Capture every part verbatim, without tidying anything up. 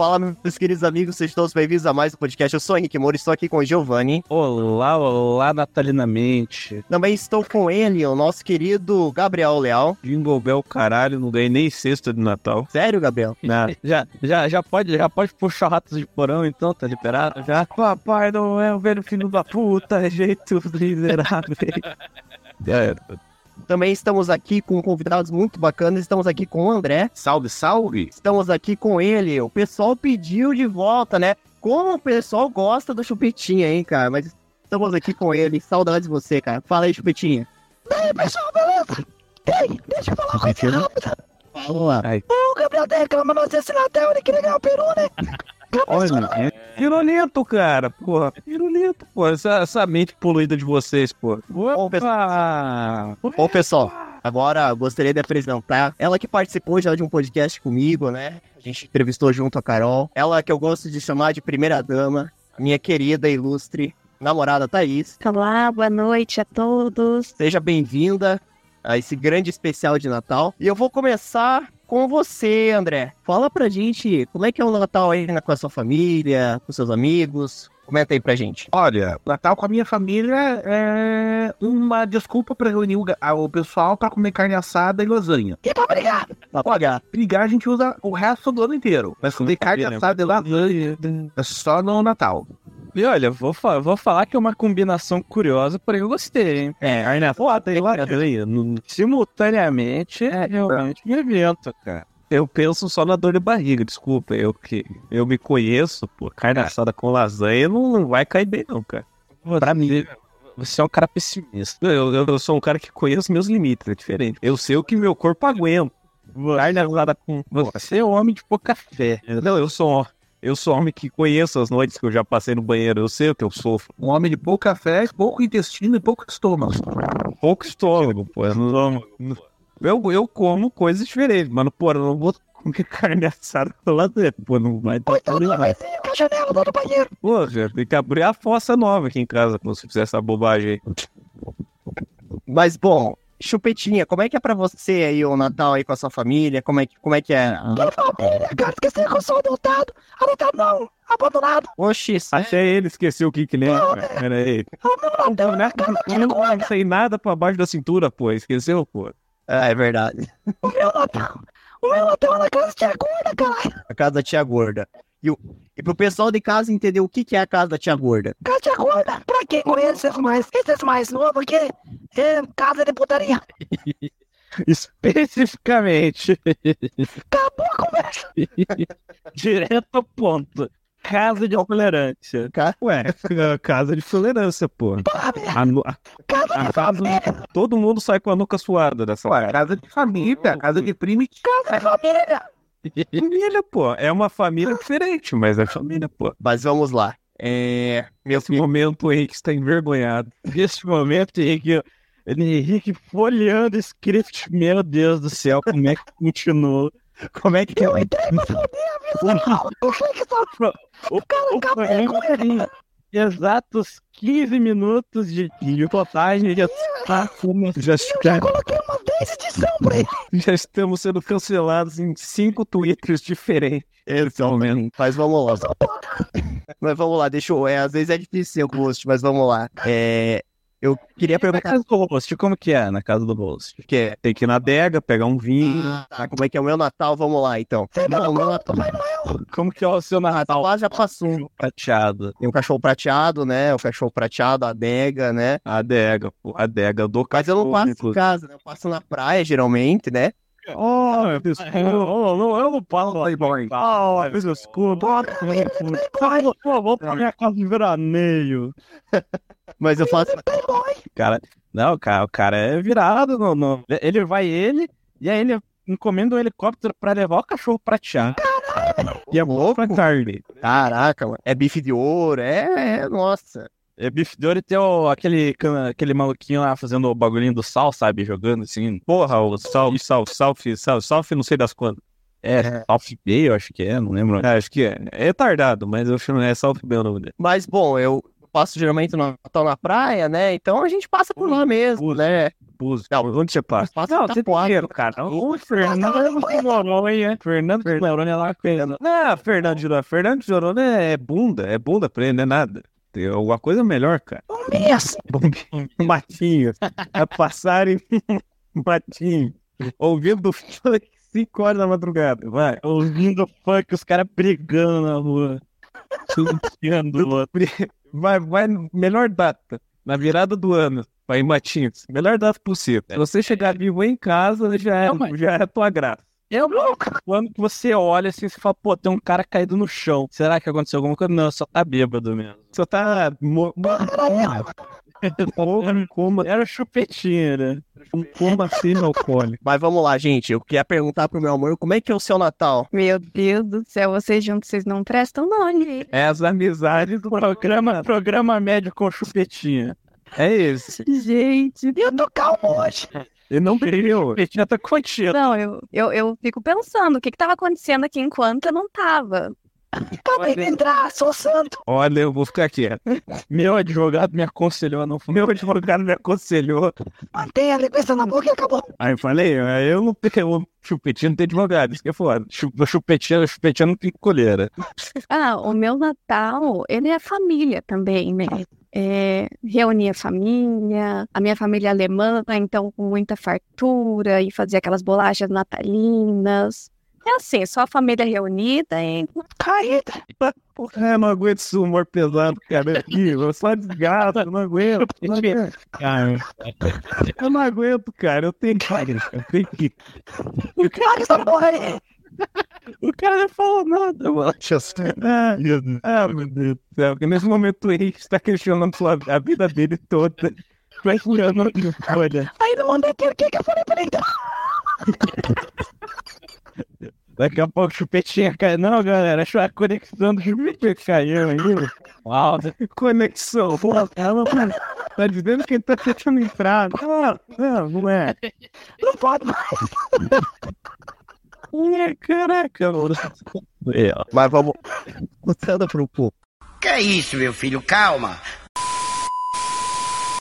Fala, meus queridos amigos, vocês todos bem-vindos a mais um podcast. Eu sou o Henrique Moura e estou aqui com o Giovanni. Olá, olá, natalinamente. Também estou com ele, o nosso querido Gabriel Leal. Jingle Bell, caralho, não ganhei nem cesta de Natal. Sério, Gabriel? Não. já, já, já, pode, já pode puxar ratos de porão, então, tá liberado? Já. Papai Noel, velho filho da puta, jeito miserável. É, também estamos aqui com convidados muito bacanas, estamos aqui com o André. Salve, salve! Estamos aqui com ele, o pessoal pediu de volta, né? Como o pessoal gosta do Chupetinha, hein, cara? Mas estamos aqui com ele, saudades de você, cara. Fala aí, Chupetinha. E aí, pessoal, beleza? Ei, deixa eu falar uma coisa rápida. Fala. O Gabriel tá reclamando de assassinato, ele queria ganhar o peru, né? Olha, pirulito, cara, porra, pirulito, porra, essa, essa mente poluída de vocês, porra. Opa! Ô, pessoal, agora gostaria de apresentar ela que participou já de um podcast comigo, né? A gente entrevistou junto a Carol, ela que eu gosto de chamar de primeira dama, minha querida, ilustre, namorada Thaís. Olá, boa noite a todos. Seja bem-vinda a esse grande especial de Natal. E eu vou começar com você, André. Fala pra gente como é que é o Natal aí com a sua família, com seus amigos. Comenta aí pra gente. Olha, Natal com a minha família é uma desculpa pra reunir o pessoal pra comer carne assada e lasanha. E pra brigar? Olha, brigar a gente usa o resto do ano inteiro. Mas comer carne assada e lasanha é só no Natal. E olha, vou, fa- vou falar que é uma combinação curiosa, porém eu gostei, hein? É, aí na foto, aí lá, simultaneamente, é realmente um evento, cara. Eu penso só na dor de barriga, desculpa, eu que eu me conheço, pô, carne assada com lasanha não, não vai cair bem não, cara. Você, pra mim, você é um cara pessimista. Eu, eu, eu sou um cara que conheço meus limites, é diferente. Eu sei o que meu corpo aguenta. Carne assada com... Você é um homem de pouca fé. Não, eu sou um homem. Eu sou um homem que conheço as noites que eu já passei no banheiro, eu sei o que eu sofro. Um homem de pouca fé, pouco intestino e pouco estômago. Pouco estômago, pô. Estômago, eu, eu como coisas diferentes, mano, pô, eu não vou comer carne assada lá dentro, pô, não vai dar. Oi, tá lá. Vai ter a janela lá do banheiro. Pô, já tem que abrir a fossa nova aqui em casa, quando você fizer essa bobagem aí. Mas, bom... Chupetinha, como é que é pra você aí o Natal aí com a sua família? Como é que, como é, que é? Minha família, cara, esqueci que eu sou adotado. Adotado não, abandonado. Oxi, até ele esqueceu o que que ele é. Pera aí. Eu não sei nada pra baixo da cintura, pô. Esqueceu, pô? Ah, é verdade. O meu Natal, o meu Natal é na casa da tia gorda, caralho. A casa da tia gorda. E, o, e pro pessoal de casa entender o que, que é a casa da tia gorda. Casa da tia gorda, pra quem conhece esses mais, esses mais novos aqui, é casa de putaria. Especificamente. Acabou a conversa. Direto ao ponto. Casa de tolerância. Ca... Ué, casa de tolerância, pô. A nu... Casa de a família. Casa... Todo mundo sai com a nuca suada dessa. Ué, casa de família, casa de primitivo. Casa de família. Família, pô. É uma família diferente, mas é família, pô. Mas vamos lá. É... Nesse momento o Henrique está envergonhado. Nesse momento, Henrique... Henrique folheando o script. Meu Deus do céu, como é que continuou? Como é que... Eu entrei pra foder a vida. Eu sei que só... O cara acabou com ele. Exatos quinze minutos de reportagem já está começando. Já coloquei uma dez edição pra ele. Já estamos sendo cancelados em cinco twitters diferentes. Exatamente. Mas vamos lá. Mas vamos lá, deixa eu. É, às vezes é difícil o host, mas vamos lá. É. Eu queria perguntar... Na casa do host, como que é na casa do host? Porque tem que ir na adega, pegar um vinho... Ah, tá. Como é que é o meu Natal? Vamos lá, então. Não, o meu Natal... Como que é o seu Natal? Lá já passou. Um prateado. Tem um cachorro prateado, né? O cachorro prateado, a adega, né? A adega, pô. A adega do cachorro. Mas eu não passo em casa, né? Eu passo na praia, geralmente, né? Oh, meu Deus, eu não falo aí, boy. Ah, meu Deus, desculpa. Vamos pra minha casa de veraneio. Mas eu faço... Cara, não, cara, o cara é virado. Não, não. Ele vai, ele, e aí ele encomenda um helicóptero pra levar o cachorro prateado. Caraca! E é louco pra carne. Caraca, mano. É bife de ouro, é, é nossa. É bife de ouro e tem o, aquele, aquele maluquinho lá fazendo o bagulhinho do sal, sabe? Jogando assim. Porra, o sal, sal, sal, sal, sal, não sei das quantas. É, é. South Bay, eu acho que é, não lembro. É, acho que é. É tardado, mas eu acho que não é South Bay o nome dele. Mas, bom, eu passo geralmente no Natal na praia, né? Então a gente passa por lá mesmo, Búzios, né? Búzios. Não, onde você passa? Passa não, você tem dinheiro, cara. O Fernando de Noronha. Fernando de Noronha é lá. Não, Fernando de Noronha. Fernando de Noronha é bunda. É bunda pra ele, não é nada. Tem alguma coisa melhor, cara. Matinhos. É passarem Matinhos. Ouvindo funk cinco horas da madrugada. Vai. Ouvindo funk, os caras brigando na rua. Vai, vai, melhor data, na virada do ano, vai em Matinhos, melhor data possível. Se você chegar vivo em casa, já é, não, já é a tua graça. Eu louco. Quando você olha assim, você fala, pô, tem um cara caído no chão. Será que aconteceu alguma coisa? Não, só tá bêbado mesmo. Só tá... Mo... Era, coma... era Chupetinha, né? Um coma assim no alcoólico. Mas vamos lá, gente. Eu queria perguntar pro meu amor, como é que é o seu Natal? Meu Deus do céu, vocês juntos, vocês não prestam não, gente. É as amizades do programa, programa médio com Chupetinha. É isso. Gente, eu tô calmo hoje. Eu não brilho. Chupetinha tá contigo. Não, eu, eu, eu fico pensando o que que tava acontecendo aqui enquanto eu não tava. Acabei de entrar, sou santo. Olha, eu vou ficar quieto. Meu advogado me aconselhou, não foi? Meu advogado me aconselhou. Mantém a linguiça na boca e acabou. Aí eu falei, eu não tenho. Chupetinha não tem advogado, isso que é foda. Chupetinha, chupetinha não tem coleira. Ah, o meu Natal, ele é família também, né? É, reunir a família, a minha família alemã, então com muita fartura, e fazer aquelas bolachas natalinas. É assim, só a família reunida e... Caída. Porra, eu não aguento esse humor pesado, cara. Eu só desgasto, eu não aguento. Eu não aguento, cara. Eu tenho que... Eu tenho que... O cara só morre. O cara não falou nada, mano. Ah, ah, meu Deus do céu. Porque nesse momento o Henrique está questionando a vida dele toda. Vai furando a olha. Aí não mandei aquele que eu falei pra ele. Daqui a pouco o Chupetinha caiu. Não, galera, a conexão do Chupetinha caiu aí. Uau, conexão. Pô, ela tá dizendo que ele tá tentando entrar. Não, não, não é. Não pode mais. Caraca, mano. É, mas vamos. Contando pro povo. Que isso, meu filho? Calma.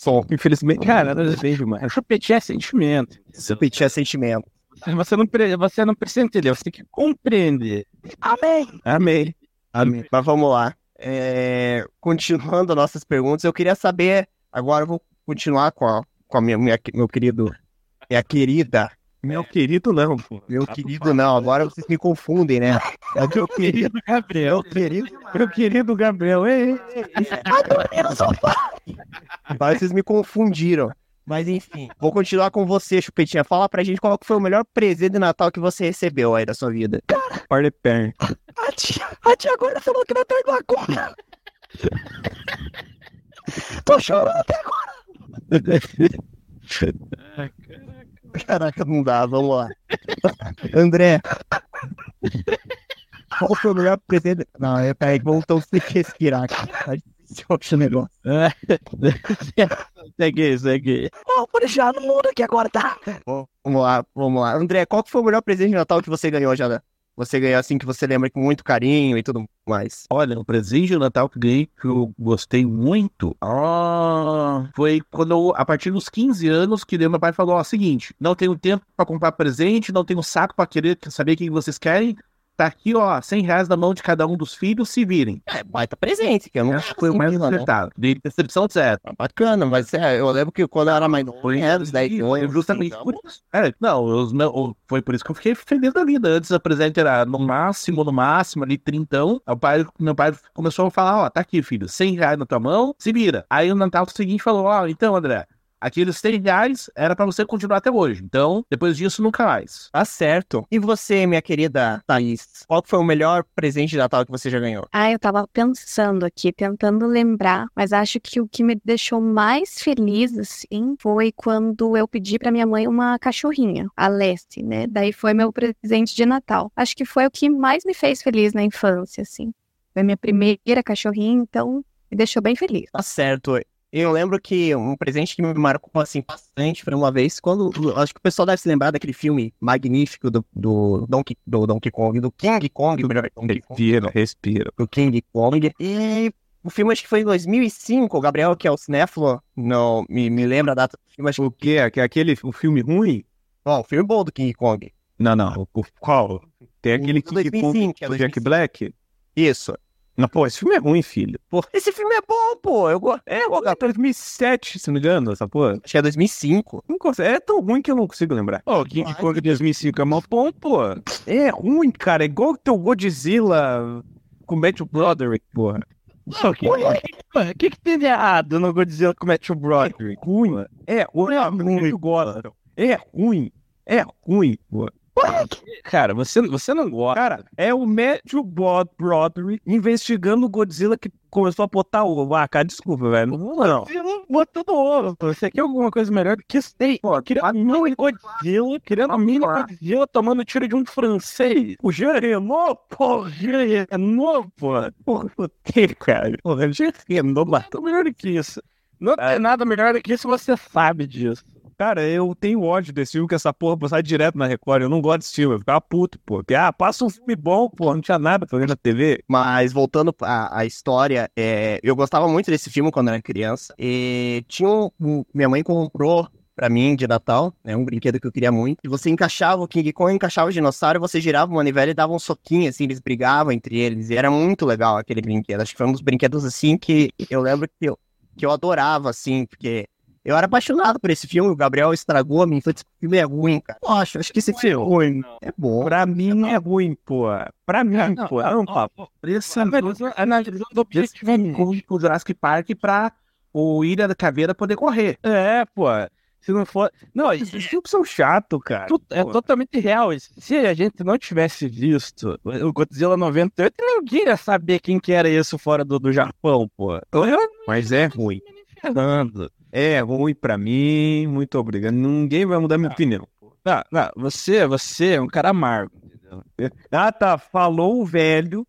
Som. Infelizmente, cara, não sei demais. Chupetinha é sentimento. Chupetinha é sentimento. Você não, pre... você não precisa entender, você tem que compreender. Amém. Amém. Amém. Mas vamos lá. É... Continuando as nossas perguntas, eu queria saber. Agora eu vou continuar com a, com a minha, minha, meu querido. Minha querida. Meu querido não, pô. Meu tá querido não, agora vocês me confundem, né? É meu querido Gabriel. Meu querido, meu querido Gabriel. Ei, ei, ei. Ai, meu sofá. Mas vocês me confundiram. Mas enfim, vou continuar com você, Chupetinha. Fala pra gente qual foi o melhor presente de Natal que você recebeu aí da sua vida. Cara, olha perna. A tia, a tia agora falou que não tem agora. Tô chorando até agora. Ai, caraca. Caraca, não dá, vamos lá. André. Qual foi o melhor presente? Não, é, peraí, vamos então se respirar, cara. Esse negócio. Segue, segue. Ó, vou deixar no mundo aqui agora, tá? Bom, vamos lá, vamos lá. André, qual que foi o melhor presente de Natal que você ganhou, já? Você ganhou assim que você lembra com muito carinho e tudo mais. Olha, o presente de Natal que ganhei, que eu gostei muito, ah, foi quando eu, a partir dos quinze anos, que meu pai falou, ó, seguinte, não tenho tempo pra comprar presente, não tenho saco pra querer saber o que vocês querem. Tá aqui, ó, cem reais na mão de cada um dos filhos, se virem. É, baita presente, que eu não acho que foi o mais acertado. De percepção certa. Ah, bacana, mas é, eu lembro que quando eu era mais novo, anos, daí eu justamente por isso. É, não, os meus, foi por isso que eu fiquei feliz da vida. Antes a presente era no máximo, no máximo, ali, trintão. Meu pai, meu pai começou a falar, ó, tá aqui, filho, cem reais na tua mão, se vira. Aí o Natal seguinte falou, ó, então, André, aqueles cem reais era pra você continuar até hoje. Então, depois disso, nunca mais. Tá certo. E você, minha querida Thaís, qual foi o melhor presente de Natal que você já ganhou? Ah, eu tava pensando aqui, tentando lembrar. Mas acho que o que me deixou mais feliz, assim, foi quando eu pedi pra minha mãe uma cachorrinha, a Lessie, né? Daí foi meu presente de Natal. Acho que foi o que mais me fez feliz na infância, assim. Foi minha primeira cachorrinha, então me deixou bem feliz. Tá certo. Eu lembro que um presente que me marcou, assim, bastante foi uma vez, quando... Acho que o pessoal deve se lembrar daquele filme magnífico do, do, Donkey, do Donkey Kong, do King Kong, melhor. Respira, respira. Do King Kong. E O filme acho que foi em dois mil e cinco, o Gabriel, que é o cinéfilo, não me, me lembra a data do filme. Acho... O quê? Aquele o filme ruim? Ó, oh, o filme bom do King Kong. Não, não. O, qual? Tem aquele King dois mil e cinco, Kong do é Jack Black? Isso. Não, pô, esse filme é ruim, filho. Pô, esse filme é bom, pô. Eu gosto. É, o dois mil e sete, se não me engano, essa porra. Acho que é dois mil e cinco. Não consigo, é tão ruim que eu não consigo lembrar. Ó, oh, King Mas... Kong de dois mil e cinco é mó bom, pô. É ruim, cara. É igual o teu Godzilla com o Matthew Broderick, porra. O que, que, que, que teve errado no Godzilla com o Matthew Broderick? É ruim. É ruim. É ruim. É ruim. É ruim, pô. Cara, você, você não gosta. Cara, é o Matthew Broderick investigando o Godzilla que começou a botar ouro. Ah, cara, desculpa, velho. Não, não. Godzilla botando ouro. Você quer alguma coisa melhor do que isso? Pô, querendo a mini Godzilla, querendo a mini Godzilla tomando tiro de um francês. O Gerenô, pô, Gerenô, pô. Porra, fudeu, cara. Porra, Gerenô bateu. Não é melhor do que isso. Não tem é nada melhor do que isso, você sabe disso. Cara, eu tenho ódio desse filme, que essa porra passava direto na Record. Eu não gosto desse filme, eu ficava puto, pô. Porque, ah, passa um filme bom, pô, não tinha nada pra ver na T V. Mas, voltando à, à história, é, eu gostava muito desse filme quando era criança. E tinha um, um... Minha mãe comprou pra mim de Natal, né, um brinquedo que eu queria muito. E você encaixava o King Kong, encaixava o dinossauro, você girava uma manivela e dava um soquinho, assim, eles brigavam entre eles. E era muito legal aquele brinquedo. Acho que foi um dos brinquedos, assim, que eu lembro que eu, que eu adorava, assim, porque... Eu era apaixonado por esse filme, o Gabriel estragou a minha infância. Esse filme é ruim, cara. Poxa, acho que esse filme é ruim. Não. É bom. Pra mim não. É ruim, pô. Pra mim, não, pô. Não, ó, ó, essa analisando o objetivo do Jurassic Park pra o Ilha da Caveira poder correr. É, pô. Se não for... Não, esses filmes são chatos, cara. Tu... É totalmente real. Se a gente não tivesse visto o Godzilla noventa e oito, ninguém ia saber quem que era isso fora do, do Japão, pô. Eu... Mas é ruim. Fernando. É ruim pra mim, muito obrigado. Ninguém vai mudar minha ah, opinião. Não, não, você, você é um cara amargo, entendeu? Ah, tá, falou o velho,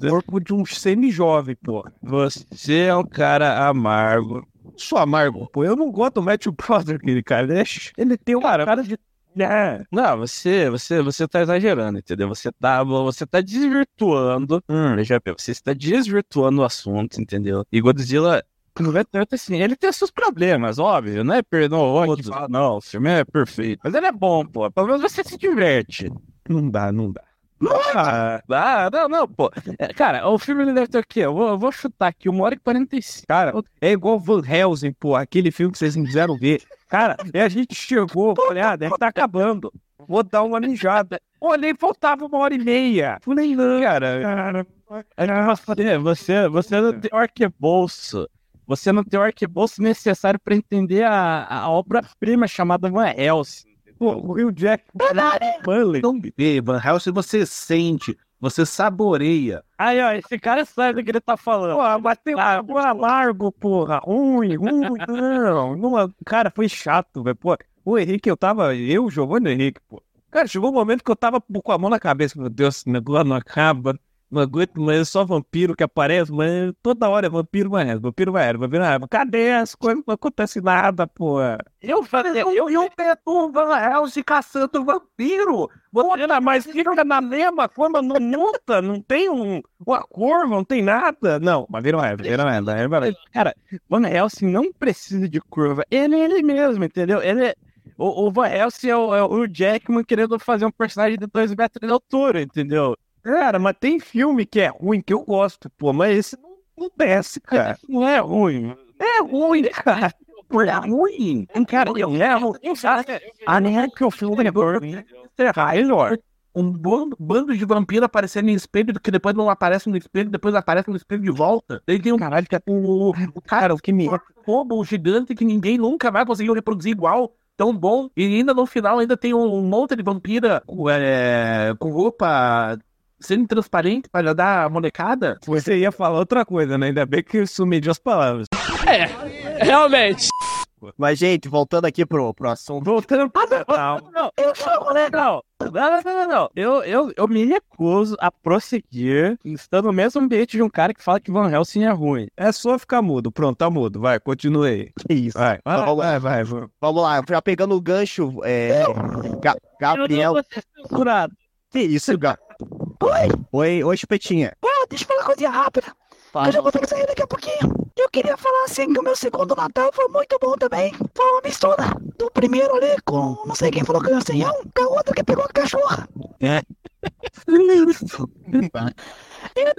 corpo de um semi-jovem, pô. Você é um cara amargo. Sou amargo, pô. Eu não gosto do Matthew Broderick, cara. Ele, é... ele tem um cara, cara de... Não, você, você, você tá exagerando, entendeu? Você tá, você tá desvirtuando. Hum, já você está desvirtuando o assunto, entendeu? E Godzilla... Assim, ele tem seus problemas, óbvio, não é pernoso, não, o filme é perfeito, mas ele é bom, pô, pelo menos você se diverte. Não dá, não dá. Ah, ah, não, não, pô. Cara, o filme ele deve ter o quê? Eu vou, eu vou chutar aqui, uma hora e quarenta e cinco. Cara, é igual Van Helsing, pô, aquele filme que vocês não quiseram ver. Cara, e a gente chegou, falei, ah, deve estar acabando, vou dar uma mijada. Olhei, faltava uma hora e meia. Falei, não, cara. Cara, você, você não tem arquebolso. Você não tem o arcabouço necessário pra entender a, a obra-prima chamada Van Helsing. Pô, e o Jack... Não vê, Van Helsing você sente, você saboreia. Aí, ó, esse cara sabe do que ele tá falando. Pô, bateu ah, um alargo, porra. Ruim, ruim, não. não. Cara, foi chato, velho. Pô, o Henrique, eu tava... Eu, Giovanni e o Henrique, pô. Cara, chegou um momento que eu tava com a mão na cabeça. Meu Deus, esse negócio não acaba... Não aguento, mas é só vampiro que aparece, mas toda hora é vampiro, mas vampiro, mas vampiro, mas cadê as coisas? Não acontece nada, pô. Eu falei, eu e o Pedro Van Helsing caçando vampiro. Olha, mas fica na lema, quando não luta, não tem um, uma curva, não tem nada. Não, mas vampiro, mas cara, Van Helsing não precisa de curva. Ele é ele mesmo, entendeu? Ele é... O, o Van Helsing é o, é o Jackman querendo fazer um personagem de dois metros de altura, entendeu? Cara, mas tem filme que é ruim, que eu gosto, pô, mas esse não, não desce, cara. Não é ruim. É ruim, cara. É ruim. Cara, eu levo... A nem que o filme é ruim. Um bando de vampiros aparecendo em espelho, que depois não aparece no espelho, depois aparece no espelho de volta. Daí tem um... Caralho, que é... O cara, o que me... Como um gigante que ninguém nunca mais conseguiu reproduzir igual... Tão bom, e ainda no final ainda tem um monte de vampira é, com roupa sendo transparente para dar a molecada. Você ia falar outra coisa, né? Ainda bem que eu sumi de as palavras. É, realmente. Mas, gente, voltando aqui pro, pro assunto. Voltando pro ah, não, não, eu sou legal. Não, não, não, não. Eu, eu, eu me recuso a prosseguir estando no mesmo ambiente de um cara que fala que Van Helsing é ruim. É só ficar mudo. Pronto, tá mudo. Vai, continue aí. Isso. Vai, vai, vai. vai, vai, vai. Vamos lá, já pegando o gancho. É... Ga- Gabriel. Eu não vou ser censurado. Que isso, Gabriel? Oi. Oi, oi, Chupetinha. Ué, deixa eu falar uma coisa rápida. Pode. Eu já vou ter que sair daqui a pouquinho. Eu queria falar assim que o meu segundo Natal foi muito bom também. Foi uma mistura do primeiro ali com não sei quem falou que eu canhão, com a outra que pegou a cachorra. É. Eu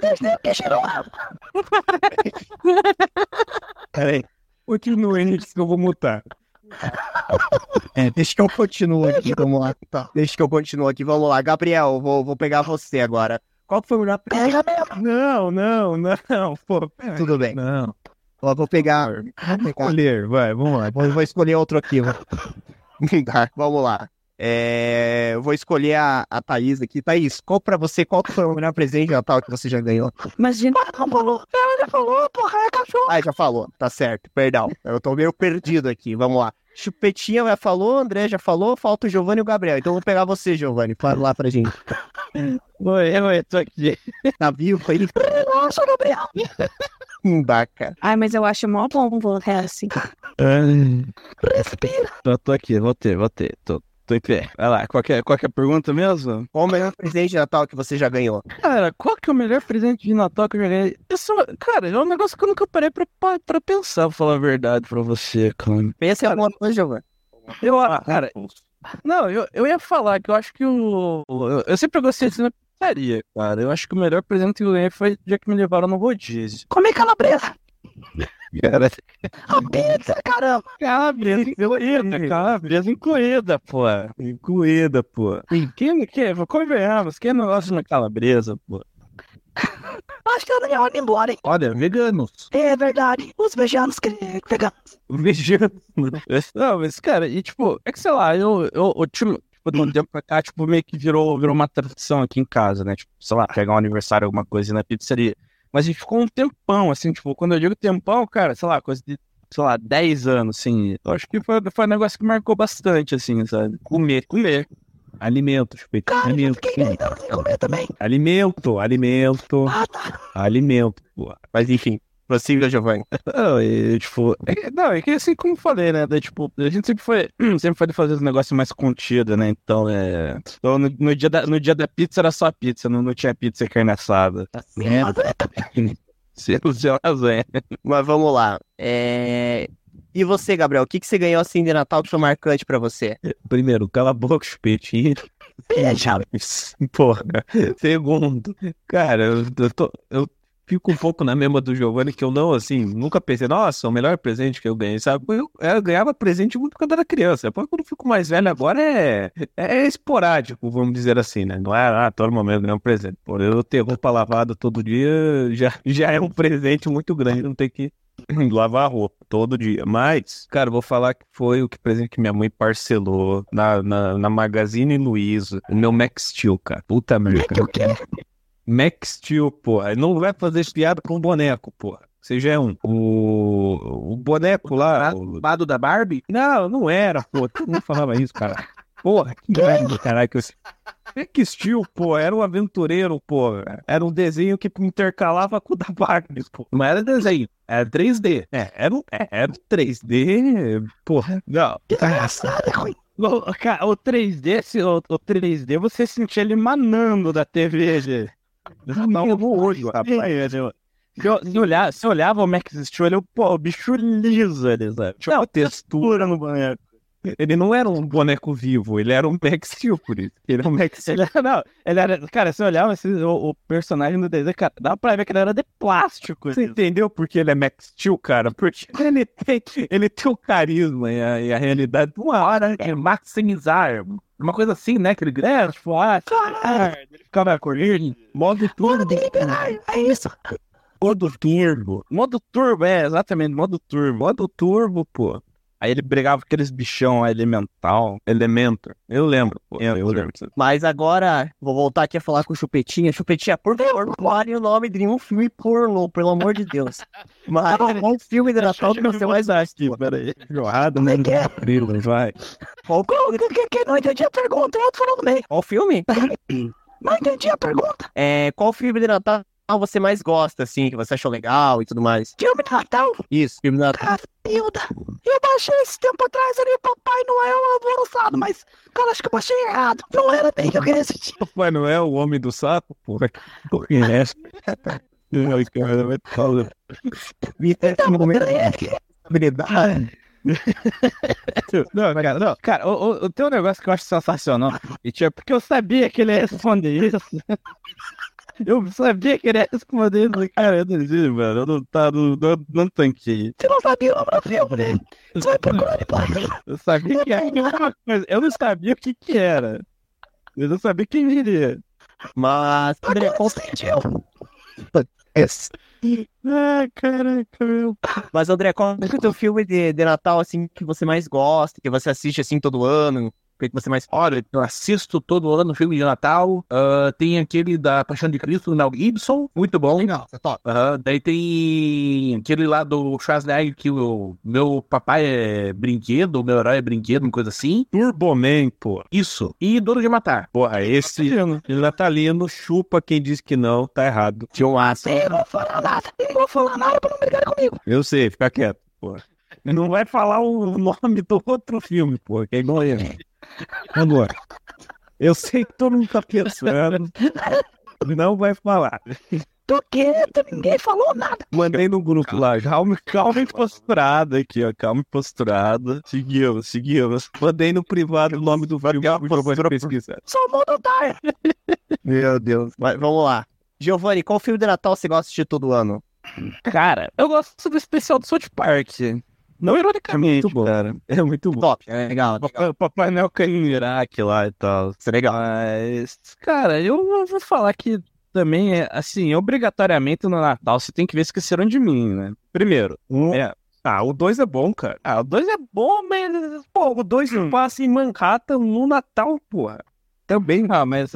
deixei o que cheirou. Peraí. Continua, Henrique, que eu vou mutar. É, deixa que eu continuo aqui, vamos lá. Tá. Deixa que eu continuo aqui, vamos lá. Gabriel, vou, vou pegar você agora. Qual que foi o melhor... Pega mesmo. Não, não, não. Pô, tudo bem. Não. Ó, vou pegar... Vou escolher, vai, vamos lá. Vou, vou escolher outro aqui. Vou... tá, vamos lá. É... Vou escolher a, a Thaís aqui. Thaís, qual pra você, qual que foi o melhor presente de Natal que você já ganhou? Imagina. Ela não falou. Ela já falou, porra, é cachorro. Ah, já falou. Tá certo, perdão. Eu tô meio perdido aqui, vamos lá. Chupetinha já falou, André já falou, falta o Giovanni e o Gabriel. Então eu vou pegar você, Giovanni. Fala lá pra gente. Oi, oi, tô aqui. Tá vivo aí? Relaxa, Gabriel. Hum, baca. Ai, mas eu acho mó bom voltar é assim. Respira. Tô, tô aqui, voltei, voltei. Tô, tô em pé. Vai lá, qual que é, qual que é a pergunta mesmo? Qual o melhor presente de Natal que você já ganhou? Cara, qual que é o melhor presente de Natal que eu já ganhei? Isso, cara, é um negócio que eu nunca parei pra, pra pensar, pra falar a verdade pra você, cara. Pensa em alguma coisa, Giovanni. Eu, ah, cara... Não, eu, eu ia falar que eu acho que o... Eu, eu sempre gostei de pizzaria, cara. Eu acho que o melhor presente que eu ganhei foi o dia que me levaram no rodízio. Comer calabresa! Cara... A pizza, caramba! Calabresa incluída, calabresa incluída, pô. Incluída, pô. Quem, quem, convenhamos, quem não gosta de calabresa, pô? Acho que ela não ia embora, hein? Olha, veganos. É verdade. Os veganos que veganos. Veganos. Não, mas, cara, e tipo, é que sei lá, eu, eu, eu tipo, de um tempo pra cá, tipo, meio que virou, virou uma tradição aqui em casa, né? Tipo, sei lá, pegar um aniversário, alguma coisa na pizzaria. Mas a gente ficou um tempão, assim, tipo, quando eu digo tempão, cara, sei lá, coisa de, sei lá, dez anos, assim. Eu acho que foi, foi um negócio que marcou bastante, assim, sabe? Comer, comer. Alimento, Chupetinha. Cara, alimento. Eu fiquei dando sem comer também. Alimento, alimento. Ah, tá. Alimento. Mas enfim, prossiga, Giovanni. Não, e, tipo, é, não, é que assim como falei, né? É, tipo, a gente sempre foi, sempre foi fazer um negócio mais contido, né? Então, é. Então, no, no, dia da, no dia da pizza era só pizza, não, não tinha pizza e carne assada. Tá certo. Você usou razão. Mas vamos lá. É. E você, Gabriel, o que, que você ganhou assim de Natal que foi marcante pra você? Primeiro, cala a boca, Chupetinha. Porra. Segundo, cara, eu, eu, tô, eu fico um pouco na mesma do Giovanni, que eu não, assim, nunca pensei, nossa, o melhor presente que eu ganhei, sabe? Eu, eu ganhava presente muito quando era criança. Depois, quando eu fico mais velho agora, é, é esporádico, vamos dizer assim, né? Não é, ah, todo momento ganhar um presente. Pô, eu ter roupa lavada todo dia já, já é um presente muito grande, não tem que... lavar a roupa todo dia, mas cara, vou falar que foi o que presente que minha mãe parcelou na, na, na Magazine Luiza, o meu Max Steel, cara, puta merda. Max Steel, porra, não vai fazer piada com um boneco, porra. Você já é um. O, o boneco lá, o lado da Barbie? Não, não era, pô, todo mundo falava isso, cara. Porra, que merda, caralho, que eu... Max Steel, pô, era um aventureiro, pô. Era um desenho que intercalava com o da Barbie, pô. Não era desenho, era três D. É, era um, é, era um três D, porra. Não. O, cara, o três D, se, o, o três D, você sentia ele manando da T V, gente. Não, no olho, rapaz. Se olhar, se olhava o Max Steel, ele, pô, o bicho liso, ele, sabe? Tinha uma textura no banheiro. Ele não era um boneco vivo, ele era um Max Steel, por isso. Ele era um Max Steel. Não, ele era... Cara, se olhava assim, o, o personagem do desenho, cara, dá pra ver que ele era de plástico. Você entendeu por que ele é Max Steel, cara? Porque ele tem, ele tem o carisma e a, e a realidade de uma hora é maximizar. Uma coisa assim, né? Que ele grava, tipo, ah, ele ficava correndo, modo turbo. É isso. Modo turbo. Modo turbo, é, exatamente, modo turbo. Modo turbo, pô. Aí ele brigava com aqueles bichão elemental, Elementor. Eu lembro, pô. Eu, eu lembro. Mas agora, vou voltar aqui a falar com o Chupetinha. Chupetinha, por favor, pare o nome de um filme pornô, pelo amor de Deus. Mas qual filme de Natal que você mais acha? Peraí. Jorrada, né? Vai. Qual que não entendi a pergunta, o outro falou no meio. Qual filme? Não entendi a pergunta. É, qual filme de Natal você mais gosta, assim, que você achou legal e tudo mais? Filme de Natal? Isso, filme de Natal. Caramba, eu baixei esse tempo atrás ali, Papai Noel avançado, mas, cara, acho que eu baixei errado. Não era bem que eu queria assistir. Papai Noel, o Homem do Saco, porra. Porra, é essa? Ai, cara, vai falar. Não, cara, não. Cara, o, o, tem um negócio que eu acho sensacional. E, tipo, porque eu sabia que ele ia responder isso. Eu sabia que ele ia responder isso. Cara, eu não digo, mano. Eu não, tá, não, não, não tanquei. Você não sabia o Brasil, né? Você vai procurar depois. Eu sabia que era alguma coisa. Eu não sabia o que que era. Eu não sabia quem viria. Mas... André consentiu. Yes. Ah, caraca, meu. Mas, André, qual é o teu filme de, de Natal, assim, que você mais gosta, que você assiste, assim, todo ano? Que você mais... Olha, eu assisto todo ano filme de Natal. Uh, tem aquele da Paixão de Cristo, do Mel Gibson. Muito bom. Legal, é top. Uhum. Daí tem aquele lá do Schwarzenegger, que o meu papai é brinquedo, o meu herói é brinquedo, uma coisa assim. Turboman, pô. Isso. E Duro de Matar. Porra, esse natalino. natalino chupa quem diz que não, tá errado. Tinha um aço. Eu não vou falar nada. Eu não vou falar nada pra não brigar comigo. Eu sei, fica quieto, pô. Não vai falar o nome do outro filme, pô, que é igual eu. Agora, eu sei que todo mundo tá pensando, não vai falar. Tô quieto, ninguém falou nada. Mandei no grupo calma. lá, calma, calma e posturada aqui, ó, calma e posturada. Seguiu, seguiu. Mandei no privado o nome do filme pra pesquisar. Só muda o Meu Deus. Mas vamos lá. Giovanni, qual filme de Natal você gosta de assistir todo ano? Cara, eu gosto do especial do South Park. Não, ironicamente, é muito bom. Cara. É muito bom. Top, é legal. legal. Papai Noel caiu no Iraque lá e tal. Isso é legal. Mas, cara, eu vou falar que também, é assim, obrigatoriamente no Natal você tem que ver Esqueceram de Mim, né? Primeiro, um... é... ah, o dois é bom, cara. Ah, o dois é bom, mas, pô, o dois hum. passa em Manhattan no Natal, porra. Também, ah, mas...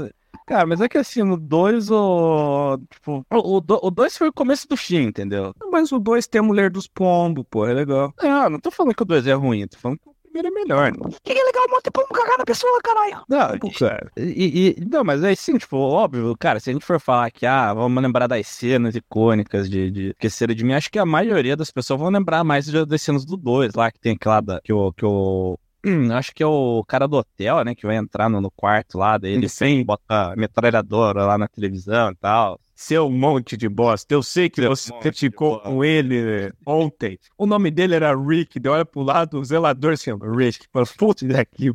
Cara, mas é que assim, no dois, o... Tipo, o dois foi o começo do fim, entendeu? Mas o dois tem a Mulher dos Pombos, pô, é legal. Não, não tô falando que o dois é ruim, tô falando que o primeiro é melhor. O que é legal, monte pombo cagar na pessoa, caralho? Não, pô, cara. E, e, não, mas é assim, tipo, óbvio, cara, se a gente for falar que, ah, vamos lembrar das cenas icônicas de, de Esqueceram de Mim, acho que a maioria das pessoas vão lembrar mais das cenas do dois lá, que tem aquela da... que o... Que o... Hum, acho que é o cara do hotel, né, que vai entrar no, no quarto lá, daí ele vem, bota a metralhadora lá na televisão e tal. Seu monte de bosta, eu sei que Seu você criticou com ele ontem. O nome dele era Rick, daí olha pro lado, o zelador se chama Rick, fala, puta daqui,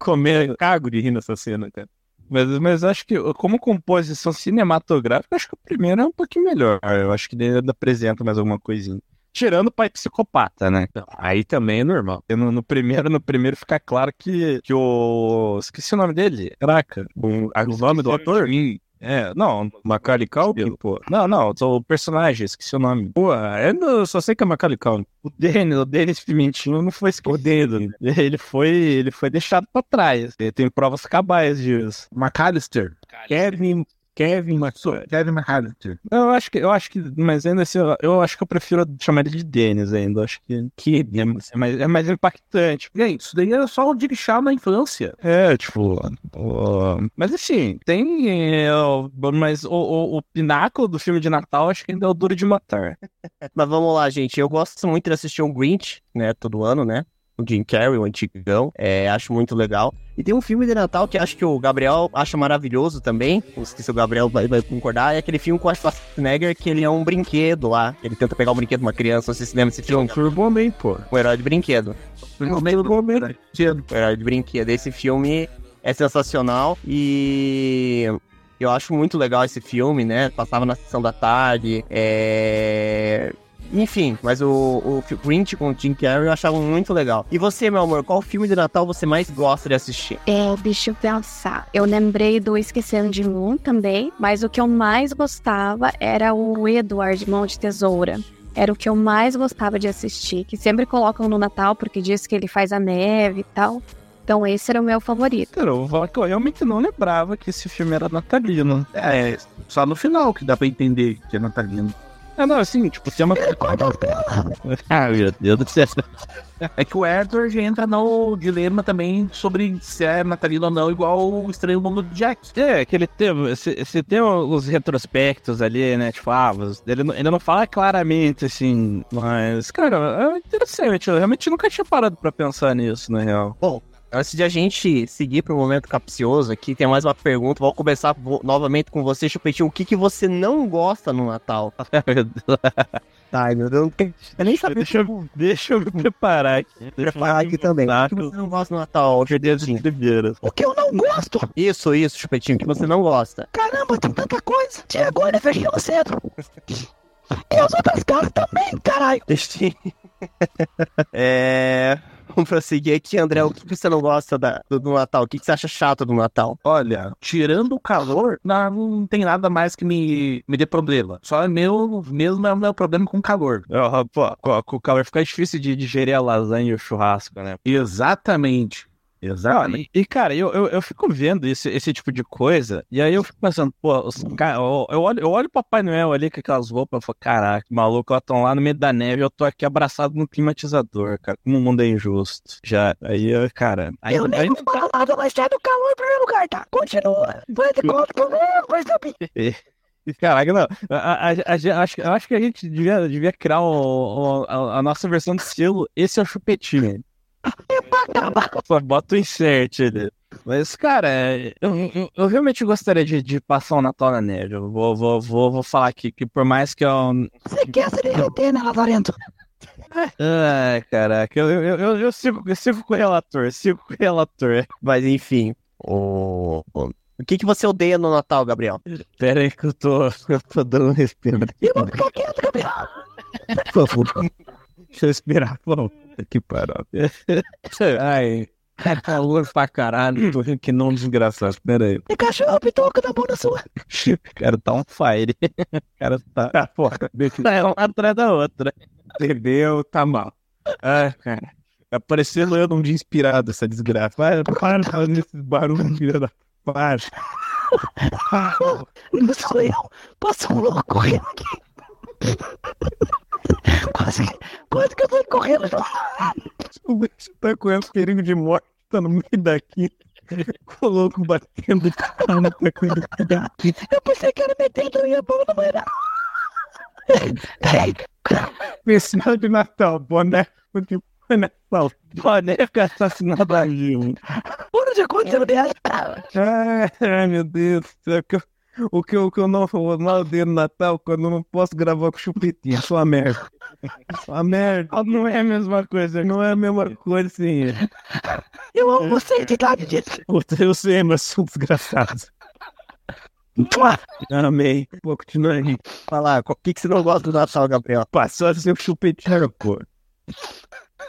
comer, cago de rir nessa cena, cara. Mas, mas acho que como composição cinematográfica, acho que o primeiro é um pouquinho melhor. Eu acho que ele ainda apresenta mais alguma coisinha. Tirando o pai psicopata, né? Então, aí também é normal. No, no primeiro, no primeiro fica claro que, que o... Esqueci o nome dele. Caraca. O, o nome do ator? É, não. Macaulay Culkin, pô. Não, não. O personagem, esqueci o nome. Pô, eu só sei que é Macaulay Culkin. O Denis, o Denis Pimentinho não foi escondido. Né? Ele foi, ele foi deixado pra trás. Ele tem provas cabais disso. McAllister. Kevin... Kevin McAllister. Kevin McAllister. Eu acho que, eu acho que, mas ainda assim, eu, eu acho que eu prefiro chamar ele de Dennis ainda. Eu acho que, que é, é, mais, é mais impactante. E aí, isso daí era só o Dirixá na infância. É, tipo... Uh, mas assim, tem... Uh, mas o, o, o pináculo do filme de Natal, acho que ainda é o Duro de Matar. Mas vamos lá, gente. Eu gosto muito de assistir um Grinch, né, todo ano, né? O Jim Carrey, o antigão, é, acho muito legal. E tem um filme de Natal que acho que o Gabriel acha maravilhoso também, não sei se o Gabriel vai, vai concordar, é aquele filme com o Schwarzenegger, que ele é um brinquedo lá, ele tenta pegar um brinquedo de uma criança, não sei se lembra desse filme. É um Turboman, pô. Um herói de brinquedo. Um Turboman. Um herói de brinquedo. Esse filme é sensacional e... eu acho muito legal esse filme, né? Passava na sessão da tarde, é... enfim, mas o, o Grinch com o Jim Carrey eu achava muito legal. E você, meu amor, qual filme de Natal você mais gosta de assistir? É, deixa eu pensar. Eu lembrei do Esquecendo de Mim também, mas o que eu mais gostava era o Edward Mão de Tesoura. Era o que eu mais gostava de assistir, que sempre colocam no Natal porque diz que ele faz a neve e tal. Então esse era o meu favorito. Cara, eu vou falar que eu realmente não lembrava que esse filme era natalino. É, só no final que dá pra entender que é natalino. Ah, não, assim, tipo, se é uma... Ah, meu Deus do céu. É que o Edward entra no dilema também sobre se é natalino ou não, igual o Estranho Mundo do Jack. É, que ele tem... Você tem os retrospectos ali, né, tipo, ah, ele não, ele não fala claramente, assim, mas, cara, é interessante, eu realmente nunca tinha parado pra pensar nisso, na real. Bom, Antes de a gente seguir para o momento capcioso aqui, tem mais uma pergunta. Vou começar novamente com você, Chupetinho. O que, que você não gosta no Natal? Ai, meu Deus. Eu nem sabia. Deixa, como... deixa eu me preparar aqui. Deixa preparar aqui também. O que você não gosta no Natal, Chupetinho? O que eu não gosto? Isso, isso, Chupetinho. O que você não gosta? Caramba, tem tanta coisa. Tinha agora, fechei o centro. E as outras caras também, caralho. É... Vamos prosseguir aqui, André. O que você não gosta da, do, do Natal? O que você acha chato do Natal? Olha, tirando o calor, não, não tem nada mais que me, me dê problema. Só meu mesmo é o meu problema com o calor. Eu, pô, com, com o calor fica difícil de digerir a lasanha e o churrasco, né? Exatamente. Exatamente. E, cara, eu, eu, eu fico vendo esse, esse tipo de coisa, e aí eu fico pensando, pô, os cara, eu, eu, olho, eu olho o Papai Noel ali com aquelas roupas, eu falo, caraca, maluco, elas estão lá no meio da neve, eu tô aqui abraçado no climatizador, cara, como o mundo é injusto. Já, aí, cara... Aí, eu aí, nem aí, vou falar nada, mas já do calor em primeiro lugar, tá? Continua. Vai ter conta comigo, vai subir. Caraca, não. A, a, a, a, acho, eu acho que a gente devia, devia criar o, o, a, a nossa versão de estilo, esse é o Chupetinho. Só bota o insert ali. Mas, cara, eu, eu, eu realmente gostaria de, de passar o Natal na neve. Eu vou, vou, vou, vou falar aqui que por mais que eu... Você quer se derreter, né, Lazarento? Ai, caraca, eu, eu, eu, eu, sigo, eu sigo com o relator, sigo com o relator. Mas, enfim, o... O que, que você odeia no Natal, Gabriel? Pera aí que eu tô, eu tô dando um respiro. Eu vou ficar quieto, Gabriel! Por favor. Deixa eu esperar, pô. Que parada. Ai, é calor pra caralho. Tô rindo que não desgraçado. Pera aí. E cachorro, pitoca da bunda sua. O cara tá on fire. O cara tá... Ah, porra. Tá uma atrás da outra. Entendeu? Tá mal. Ai, cara. Aparecendo eu num dia inspirado, essa desgraça. Para, para, para nesses barulhos, filha da... Para. Não sou eu. Passa um louco correndo aqui. Quase, quase que eu tô correndo. O bicho tá correndo perigo de morte, tá no meio daqui. Coloco batendo calma, tá correndo. Eu pensei que era metendo a minha bola na manhã. Pessoal de Natal, boné. Natal, boné fica assassinado a mim. Por de conta, eu dei as palavras. Ai, meu Deus do céu, que eu... O que eu, o que eu não odeio no Natal, quando eu não posso gravar com Chupetinha, só a merda. Só a merda. Não é a mesma coisa, não é a mesma coisa, sim. Eu amo você, de idade disso. Eu sei, mas sou desgraçado. Amei. Pô, continua aí. Fala, o que, que você não gosta do Natal, Gabriel? Passou a ser o Chupetinha, pô.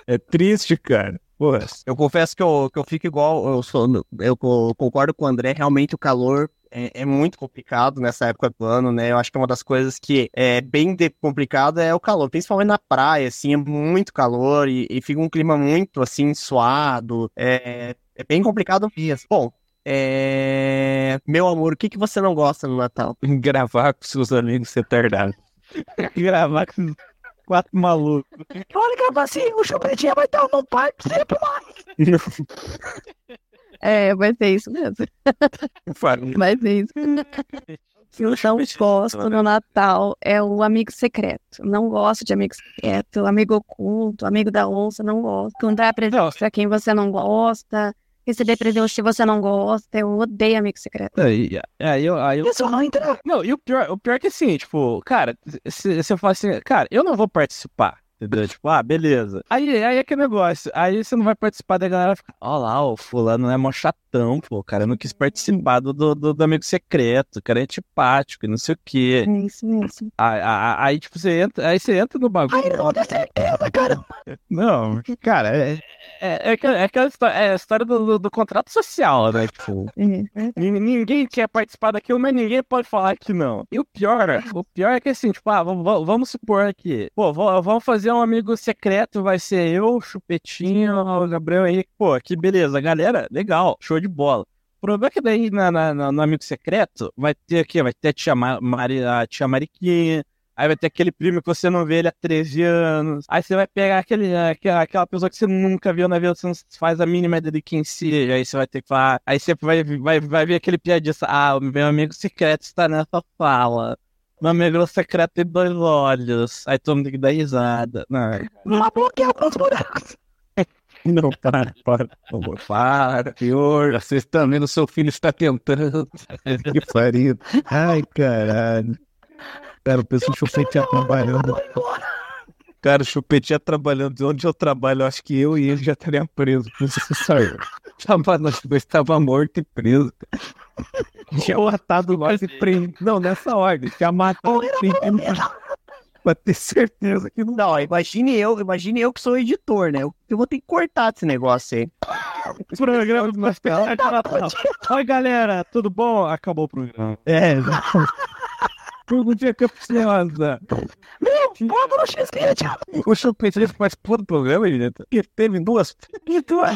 É triste, cara. Porra. Eu confesso que eu, que eu fico igual, eu, sou, eu concordo com o André, realmente o calor é, é muito complicado nessa época do ano, né? Eu acho que uma das coisas que é bem complicada é o calor, principalmente na praia, assim, é muito calor e, e fica um clima muito, assim, suado, é, é bem complicado mesmo. Bom, é... meu amor, o que, que você não gosta no Natal? Gravar com seus amigos retardados. Gravar com... Quatro malucos. Olha, cara, assim, o Chupetinha vai dar um pai sempre mais. É, vai ser isso mesmo. Vai ser isso. Eu não gosto no Natal é o amigo secreto. Não gosto de amigo secreto, amigo oculto, amigo da onça, não gosto. Não dá presente pra quem você não gosta. Receber presente que você não gosta, eu odeio amigo secreto. Aí, aí, eu, aí eu... eu só não entrar. Não, e o pior, o pior é que assim, tipo, cara, se, se eu falar assim, cara, eu não vou participar, entendeu? Tipo, ah, beleza. Aí, aí é que negócio, aí você não vai participar, da galera fica, ó lá, o fulano é mó chatão, pô, cara, eu não quis participar do, do, do, do amigo secreto, o cara é antipático e não sei o quê. É isso mesmo. Aí, aí, aí tipo, você entra, aí você entra no bagulho. Ai, não, dá certeza, caramba. Não, cara, é... É, é, é aquela história, é a história do, do, do contrato social, né? Tipo, uhum. Ninguém quer participar daquilo, mas ninguém pode falar que não. E o pior, o pior é que assim, tipo, ah, vamos, vamos supor aqui, pô, vamos fazer um amigo secreto, vai ser eu, Chupetinho, o Gabriel Henrique, pô, que beleza, galera, legal, show de bola. O problema é que daí na, na, na, no amigo secreto vai ter o quê? Vai ter a tia, Mari, a tia Mariquinha. Aí vai ter aquele primo que você não vê ele há treze anos. Aí você vai pegar aquele, aquela pessoa que você nunca viu na vida, você não faz a mínima ideia de quem seja. Aí você vai ter que falar... Aí você vai, vai, vai ver aquele piadista. Ah, o meu amigo secreto está nessa fala. Meu amigo secreto tem dois olhos. Aí todo mundo tem que dar risada. Não, mas bloqueia alguns buracos. Não, para, para, por favor. Para, pior. Vocês estão vendo, seu filho está tentando. Que parido. Ai, caralho. Cara, o pessoal Chupetinha trabalhando. Cara, o Chupetinha trabalhando. De onde eu trabalho, eu acho que eu e ele já estaria preso. Tava, nós dois estava morto e preso. Tinha matado nós e prendido. Não, nessa ordem. Tinha matado e prendido. Pra ter certeza que não... Não, imagine eu, imagine eu que sou editor, né? Eu vou ter que cortar esse negócio aí. O programa de mais pesado. Oi, galera, tudo bom? Acabou o programa. É, perguntinha capciosa. Meu, bota no X-Kit. O Chupetinha faz todo o programa, Elineto. E teve duas... E duas...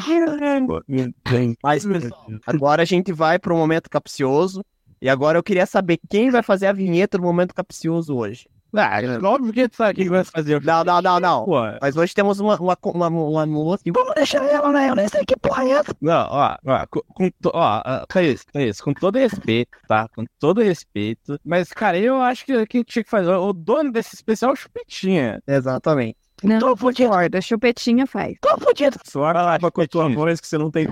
Mas, pessoal, agora a gente vai pro momento capcioso. E agora eu queria saber quem vai fazer a vinheta do momento capcioso hoje. Ah, óbvio que tu sabe quem vai fazer. Não, não, não, não. Ué. Mas hoje temos uma moça uma, uma, uma... Vamos deixar ela, né? Eu nem sei que porra é essa. Não, ó, ó, com, ó, Thaís, Thaís, com todo respeito, tá? Com todo respeito. Mas, cara, eu acho que quem tinha que fazer o dono desse especial é o Chupetinha. Exatamente. Não, tô fudido. A Chupetinha faz. Tô fudido. Só acaba com a tua voz que você não tem...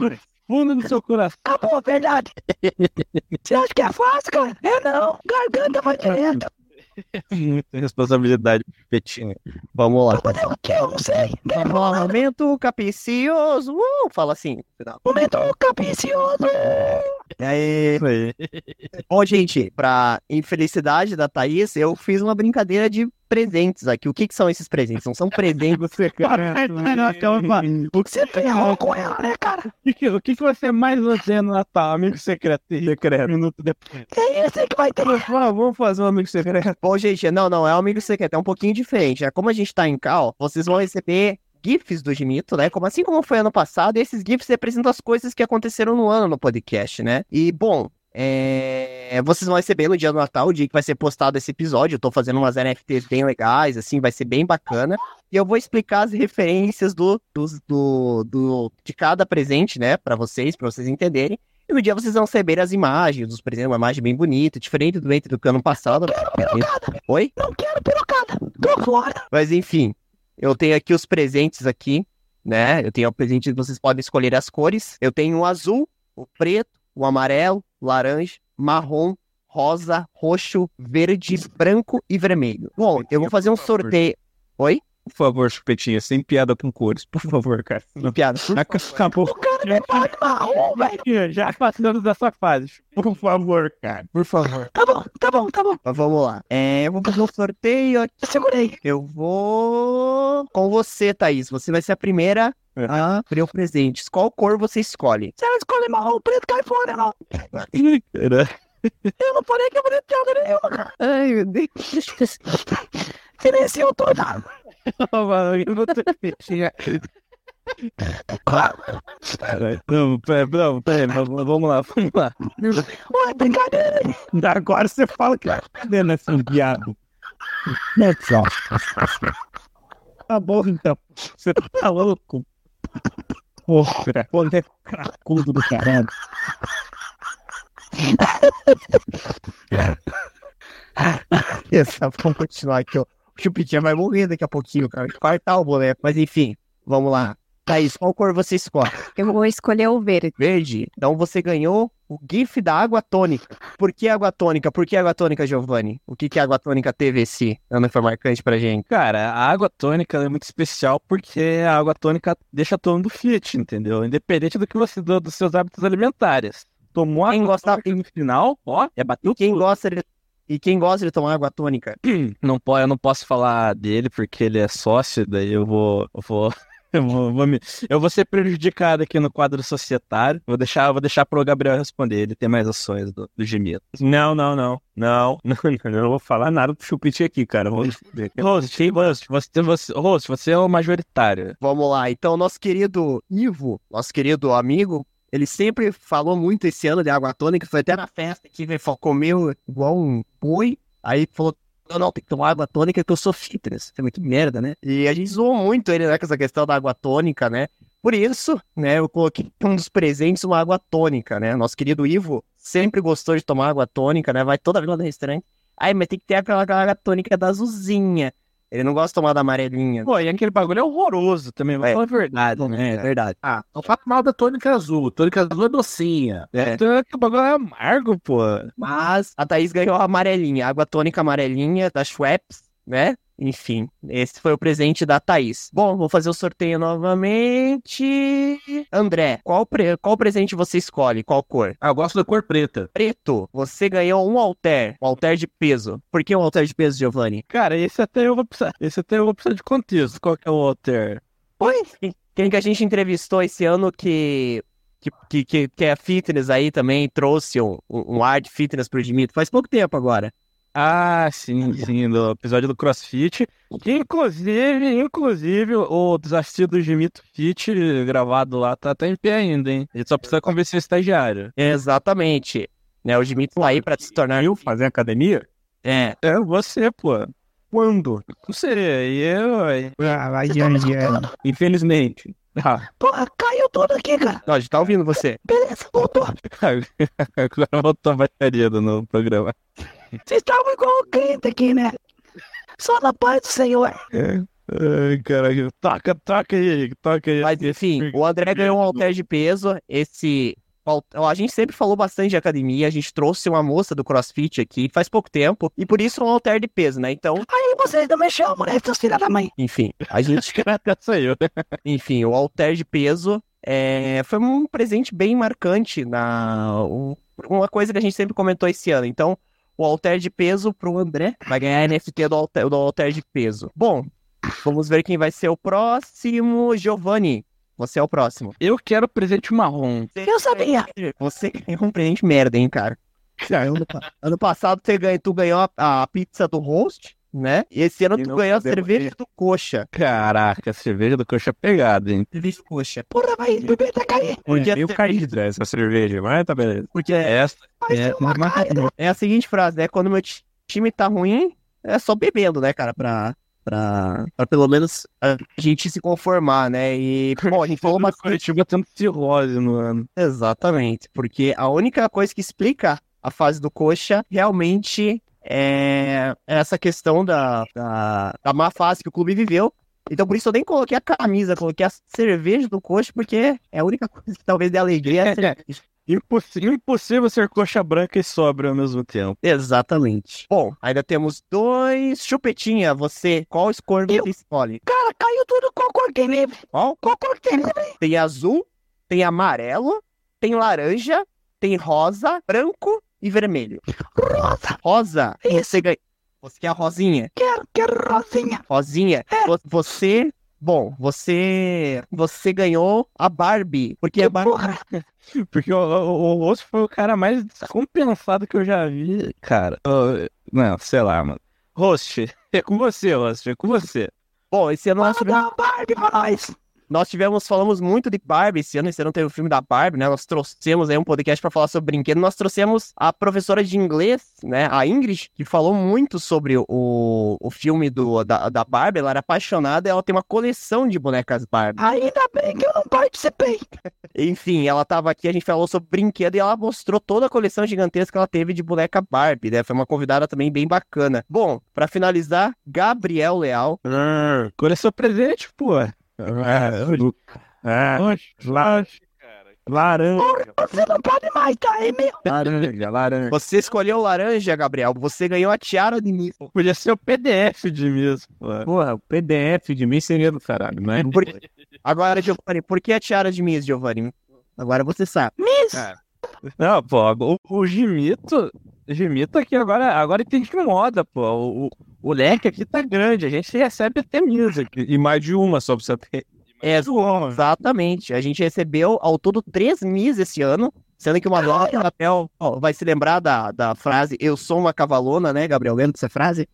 Fundo do seu coração. Acabou, verdade. Você acha que é fácil, cara? É não. Garganta vai direto. Muita responsabilidade, Chupetinha. Vamos lá. O que eu não sei. Momento capicioso. Uh, fala assim. Final. Momento capicioso. E aí? Bom, gente, pra infelicidade da Thaís, eu fiz uma brincadeira de presentes aqui. O que, que são esses presentes? Não são presentes. Você, cara. O que você ferrou com ela, né, cara? O que, o que você mais odeia no Natal? Amigo secreto. Secreto. Minuto depois. É esse que vai ter. Vamos fazer um amigo secreto. Bom, gente, não, não. É um amigo secreto. É um pouquinho diferente. É como a gente tá em cal, vocês vão receber GIFs do Gimito, né? Como, assim como foi ano passado, esses GIFs representam as coisas que aconteceram no ano no podcast, né? E, bom... É... Vocês vão receber no dia do Natal, o dia que vai ser postado esse episódio. Eu tô fazendo umas N F Ts bem legais, assim, vai ser bem bacana. E eu vou explicar as referências do, do, do, do, de cada presente, né, pra vocês, pra vocês entenderem. E no dia vocês vão receber as imagens dos presentes, uma imagem bem bonita, diferente do entre do que ano passado. Não quero pirocada! Oi? Não quero pirocada! Tô fora! Mas enfim, eu tenho aqui os presentes aqui, né, eu tenho o presente, vocês podem escolher as cores. Eu tenho o azul, o preto, o amarelo, laranja, marrom, rosa, roxo, verde, branco e vermelho. Bom, eu vou fazer um sorteio... Oi? Por favor, Chupetinha, sem piada com cores, por favor, cara. Sem piada. Acabou. O cara me paga marrom, velho. Já passamos da sua fase. Por favor, cara. Por favor. Tá bom, tá bom, tá bom. Mas vamos lá. É, eu vou fazer um sorteio. Eu segurei. Eu vou... Com você, Thaís. Você vai ser a primeira... Ah, frio presentes. Qual cor você escolhe? Se ela escolhe marrom, preto cai fora, não. Eu não falei que eu vou ter piada nenhuma, cara. Ai, meu Deus. Silenciou toda. Não, mano, eu não tô mexendo. Não, pera, não, pera, vamos lá, vamos lá. Ué, brincadeira. Agora você fala que vai perder nesse diabo. Tá bom, então. Você tá louco? Porra, boneco cracudo do caralho. Essa, vamos continuar aqui, ó. O Chupetinha vai morrer daqui a pouquinho, cara. Quartar o boneco. Mas enfim, vamos lá. Thaís, qual cor você escolhe? Eu vou escolher o verde. Verde? Então você ganhou o GIF da água tônica. Por que água tônica? Por que água tônica, Giovanni? O que que a água tônica teve esse ano foi marcante pra gente? Cara, a água tônica é muito especial porque a água tônica deixa todo mundo fit, entendeu? Independente do que você do, dos seus hábitos alimentares. Tomou a água tônica no final, ó, é bateu quem tudo. Gosta de... E quem gosta de tomar água tônica? Não, eu não posso falar dele porque ele é sócio, daí eu vou... Eu vou... Eu vou, vou me... eu vou ser prejudicado aqui no quadro societário. Vou deixar, vou deixar pro Gabriel responder. Ele tem mais ações do, do Gimito. Não, não, não. Não, não, eu não vou falar nada pro Chupetinha aqui, cara. Vou... Host, host, você, você, host, você é o majoritário. Vamos lá. Então, nosso querido Ivo, nosso querido amigo, ele sempre falou muito esse ano de água tônica. Foi até na festa que ele comeu igual um boi. Aí falou... Não, não, tem que tomar água tônica que eu sou fitness. É muito merda, né? E a gente zoou muito ele, né, com essa questão da água tônica, né? Por isso, né, eu coloquei um dos presentes uma água tônica, né? Nosso querido Ivo sempre gostou de tomar água tônica, né? Vai toda vez no restaurante. Ai, mas tem que ter aquela, aquela água tônica da azulzinha. Ele não gosta de tomar da amarelinha. Pô, e aquele bagulho é horroroso também, mas é. Fala a verdade, é, né? É verdade. Ah, não fala mal da tônica azul. Tônica azul é docinha. É. Tônica, o bagulho é amargo, pô. Mas a Thaís ganhou a amarelinha, água tônica amarelinha da Schweppes, né? Enfim, esse foi o presente da Thaís. Bom, vou fazer o sorteio novamente. André, qual, pre... qual presente você escolhe? Qual cor? Ah, eu gosto da cor preta. Preto, você ganhou um halter. Um halter de peso. Por que um halter de peso, Giovanni? Cara, esse até eu vou precisar. Esse até eu vou precisar de contexto. Qual que é o halter? Pois, quem que a gente entrevistou esse ano que... Que, que, que é fitness aí também, trouxe um, um ar de fitness pro Gimito. Faz pouco tempo agora. Ah, sim, sim, do episódio do CrossFit, que inclusive, inclusive, o desafio do Gimito Fit gravado lá tá até em pé ainda, hein? Ele só precisa convencer o estagiário. Exatamente, né, o Gimito lá aí pra se tornar... Eu fazer academia? É. É você, pô. Quando? Não sei, eu... Ah, aí, infelizmente. Ah. Pô, caiu tudo aqui, cara. Não, a gente tá ouvindo você. Beleza, voltou. Agora voltou a bateria no programa. Vocês estavam igual o Crito aqui, né? Só na paz do Senhor. É. Ai, caralho. Toca, toca aí, toca aí. Mas enfim, o André ganhou um halter de peso. Esse... A gente sempre falou bastante de academia, a gente trouxe uma moça do CrossFit aqui faz pouco tempo, e por isso um halter de peso, né? Então... Aí vocês também chamam, né? Seus filhos da mãe. Enfim, a gente... Enfim, o halter de peso é... foi um presente bem marcante, na uma coisa que a gente sempre comentou esse ano. Então, o halter de peso pro André vai ganhar a N F T do halter, do halter de peso. Bom, vamos ver quem vai ser o próximo. Giovanni, você é o próximo. Eu quero presente marrom. Eu sabia. Você ganhou um presente merda, hein, cara. Ano, ano passado você ganhou, tu ganhou a, a pizza do host, né? E esse ano tu ganhou a cerveja do coxa. Caraca, a cerveja do coxa é pegada, hein? Cerveja do coxa. Porra, vai, o bebê tá caindo. É, eu caí dessa cerveja, mas tá beleza. Porque essa é, é a seguinte frase, né? Quando meu time tá ruim, é só bebendo, né, cara, pra... Pra, pra pelo menos a gente se conformar, né? E, bom, a gente falou uma coisa... Curitiba tendo cirrose no ano. Exatamente, porque a única coisa que explica a fase do coxa realmente é essa questão da, da, da má fase que o clube viveu. Então, por isso eu nem coloquei a camisa, coloquei a cerveja do coxa, porque é a única coisa que talvez dê alegria é a cerveja. Impossível, impossível ser coxa branca e sobra ao mesmo tempo. Exatamente. Bom, ainda temos dois. Chupetinha, você, qual cor eu... você escolhe? Cara, caiu tudo com a cor que livre. Qual? Qual cor que livre? Tem azul, tem amarelo, tem laranja, tem rosa, branco e vermelho. Rosa! Rosa! Isso. Você ganha. Você quer a rosinha? Quero, quero rosinha. Rosinha? É. Você... Bom, você... Você ganhou a Barbie. Porque que a Barbie... Porra. Porque o, o, o Osso foi o cara mais descompensado que eu já vi, cara. Uh, não, sei lá, mano. Host, é com você, Host, é com você. Bom, esse ano nós tivemos... Barbie pra nós. Nós tivemos, falamos muito de Barbie esse ano, esse ano teve o filme da Barbie, né? Nós trouxemos aí um podcast pra falar sobre brinquedo. Nós trouxemos a professora de inglês, né? A Ingrid, que falou muito sobre o, o filme do, da, da Barbie. Ela era apaixonada e ela tem uma coleção de bonecas Barbie. Ainda bem que eu não participei. Enfim, ela tava aqui, a gente falou sobre brinquedo e ela mostrou toda a coleção gigantesca que ela teve de boneca Barbie, né? Foi uma convidada também bem bacana. Bom, pra finalizar, Gabriel Leal. Hum, coleção presente, pô. Ah, laranja. Laranja. Você não pode mais, tá aí, meu? Laranja, laranja. Você escolheu laranja, Gabriel. Você ganhou a tiara de mim. Podia ser o P D F de mim. Porra, o P D F de mim seria do caralho, né? Por... Agora, Giovanni, por que a tiara de mim, Giovanni? Agora você sabe. Miss! Cara. Não, pô, o, o Gimito. Gimito aqui agora, agora tem que moda, pô. O, o, o leque aqui tá grande, a gente recebe até mesa. E mais de uma, só pra você ter. É, exatamente. A gente recebeu ao todo três misas esse ano, sendo que uma nova papel ó, vai se lembrar da, da frase "Eu sou uma cavalona", né, Gabriel? Lembra dessa frase?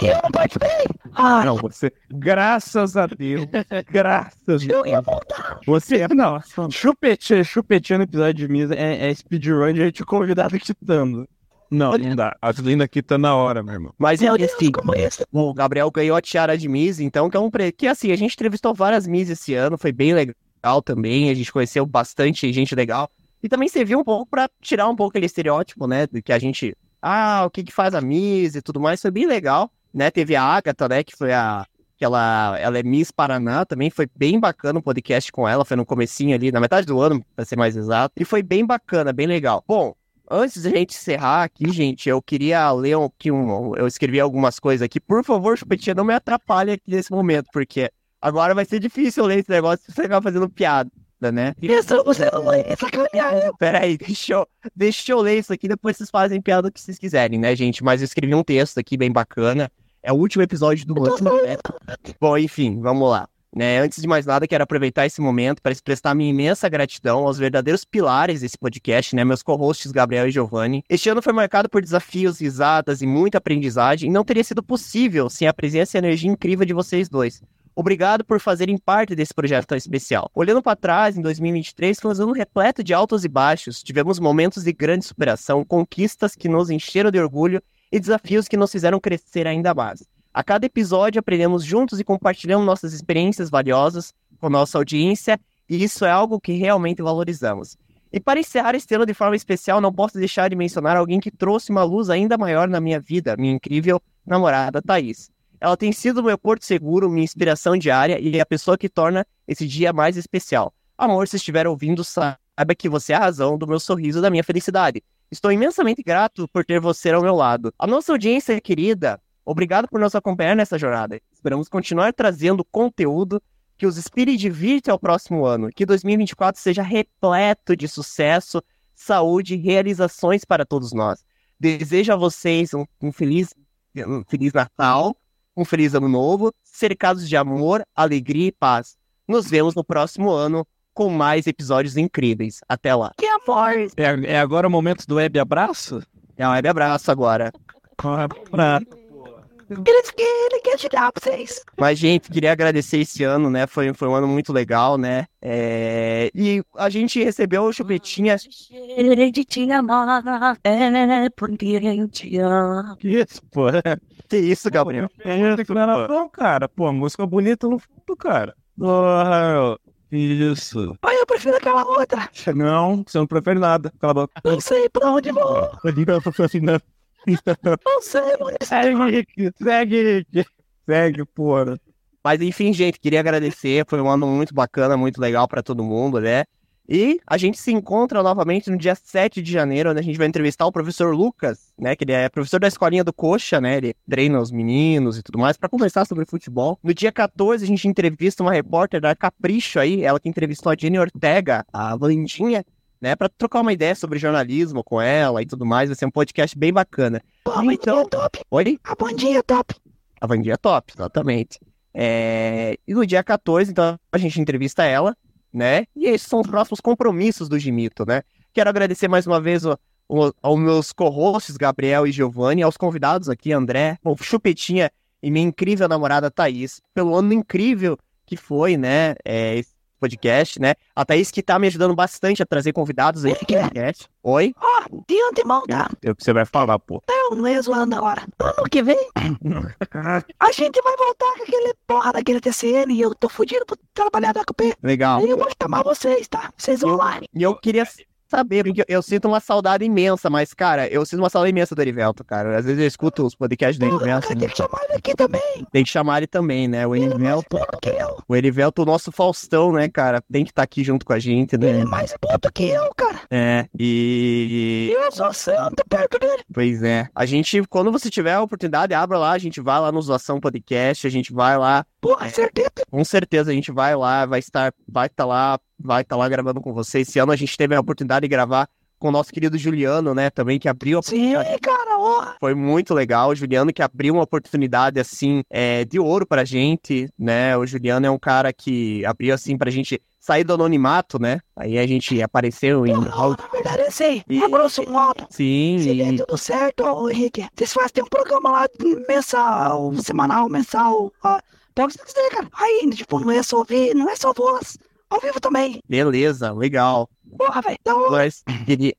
Eu não participei! Ah, não, você. Graças a Deus. Graças a Deus. Eu ia voltar. Você é. Não, chupetinha, chupetinha no episódio de mesa é, é speedrun de a gente convidado quitando. Não, não dá. A linda que tá na hora, meu irmão. Mas eu disse, como é esse? O Gabriel ganhou a tiara de Miss, então, que é um pre... que assim, a gente entrevistou várias Miss esse ano, foi bem legal também, a gente conheceu bastante gente legal. E também serviu um pouco pra tirar um pouco aquele estereótipo, né, do que a gente... Ah, o que que faz a Miss e tudo mais, foi bem legal. né? Teve a Agatha, né? Que foi a... que ela, ela é Miss Paraná também, foi bem bacana o podcast com ela, foi no comecinho ali, na metade do ano, pra ser mais exato, e foi bem bacana, bem legal. Bom, antes de a gente encerrar aqui, gente, eu queria ler aqui, um, eu escrevi algumas coisas aqui, por favor, Chupetinha, não me atrapalhe aqui nesse momento, porque agora vai ser difícil ler esse negócio se você ficar fazendo piada, né? Isso, você não vai sacanear. Peraí, deixa eu, deixa eu ler isso aqui, depois vocês fazem piada o que vocês quiserem, né, gente? Mas eu escrevi um texto aqui bem bacana. É o último episódio do ano. Bom, enfim, vamos lá. Né, antes de mais nada, quero aproveitar esse momento para expressar minha imensa gratidão aos verdadeiros pilares desse podcast, né, meus co-hosts Gabriel e Giovanni. Este ano foi marcado por desafios, risadas e muita aprendizagem, e não teria sido possível sem a presença e a energia incrível de vocês dois. Obrigado por fazerem parte desse projeto tão especial. Olhando para trás, em dois mil e vinte e três, foi um ano repleto de altos e baixos. Tivemos momentos de grande superação, conquistas que nos encheram de orgulho e desafios que nos fizeram crescer ainda mais. A cada episódio aprendemos juntos e compartilhamos nossas experiências valiosas com nossa audiência, e isso é algo que realmente valorizamos. E para encerrar este ano de forma especial, não posso deixar de mencionar alguém que trouxe uma luz ainda maior na minha vida, minha incrível namorada Thaís. Ela tem sido meu porto seguro, minha inspiração diária e a pessoa que torna esse dia mais especial. Amor, se estiver ouvindo, saiba que você é a razão do meu sorriso e da minha felicidade. Estou imensamente grato por ter você ao meu lado. A nossa audiência querida, obrigado por nos acompanhar nessa jornada. Esperamos continuar trazendo conteúdo que os inspire de vir até o próximo ano. Que dois mil e vinte e quatro seja repleto de sucesso, saúde e realizações para todos nós. Desejo a vocês um, um, feliz, um feliz Natal, um feliz Ano Novo, cercados de amor, alegria e paz. Nos vemos no próximo ano com mais episódios incríveis. Até lá. Que amor! É, é agora o momento do web abraço? É o web abraço agora. Pra... Ele quer ajudar vocês. Mas, gente, queria agradecer esse ano, né? Foi, foi um ano muito legal, né? É... E a gente recebeu o Chupetinha... Que isso, pô? Que isso, Gabriel? É declaração, cara. Pô, música bonita no fundo, cara. Oh, isso. Ai, eu prefiro aquela outra. Não, você não prefere nada. Cala a boca. Não sei pra onde vou. Não sei, mano. Segue, segue, segue, porra. Mas enfim, gente, queria agradecer. Foi um ano muito bacana, muito legal pra todo mundo, né? E a gente se encontra novamente no dia sete de janeiro, onde a gente vai entrevistar o professor Lucas, né? Que ele é professor da escolinha do Coxa, né? Ele treina os meninos e tudo mais, para conversar sobre futebol. No dia quatorze, a gente entrevista uma repórter da Capricho aí, ela que entrevistou a Jenny Ortega, a Vandinha, né? Pra trocar uma ideia sobre jornalismo com ela e tudo mais. Vai ser um podcast bem bacana. Pô, a então... é top. Oi? A Vandinha é top. A Vandinha é top, exatamente. É... E no dia quatorze, então, a gente entrevista ela, né? E esses são os próximos compromissos do Gimito, né? Quero agradecer mais uma vez o, o, aos meus co-hosts Gabriel e Giovanni, aos convidados aqui, André, o Chupetinha e minha incrível namorada Thaís, pelo ano incrível que foi, né? É, esse podcast, né? A Thaís que tá me ajudando bastante a trazer convidados aí. Podcast. Oi? Ó, oh, de antemão, tá? É o que você vai falar, pô. Eu não ia zoando agora. Ano que vem, a gente vai voltar com aquele porra daquele T C N e eu tô fudido por trabalhar da A C P. Legal. E eu vou chamar vocês, tá? Vocês online. E eu queria saber, porque eu sinto uma saudade imensa, mas, cara, eu sinto uma saudade imensa do Erivelto, cara. Às vezes eu escuto os podcasts do Erivelto. Tem que chamar ele aqui também. Tem que chamar ele também, né? O Erivelto. O Erivelto, o nosso Faustão, né, cara? Tem que estar tá aqui junto com a gente, né? Ele é mais puto que eu, cara. É, e... eu sou santo perto dele. Pois é. A gente, quando você tiver a oportunidade, abra lá, a gente vai lá no Zoação Podcast, a gente vai lá. Porra, certeza. Com certeza, a gente vai lá, vai estar, vai estar tá lá, vai estar tá lá gravando com vocês. Esse ano a gente teve a oportunidade de gravar com o nosso querido Juliano, né, também, que abriu... A... Sim, cara, ó! Foi muito legal, o Juliano que abriu uma oportunidade, assim, é, de ouro pra gente, né, o Juliano é um cara que abriu, assim, pra gente sair do anonimato, né, aí a gente apareceu em... Não, na verdade, eu sei, e... a grosso modo. Sim, Se e... der tudo certo, ó, Henrique, vocês fazem um programa lá mensal, semanal, mensal, ó, pega o que você quiser, cara. Aí, tipo, não é só ouvir, não é só voz, ao vivo também. Beleza, legal. Porra, velho. Mas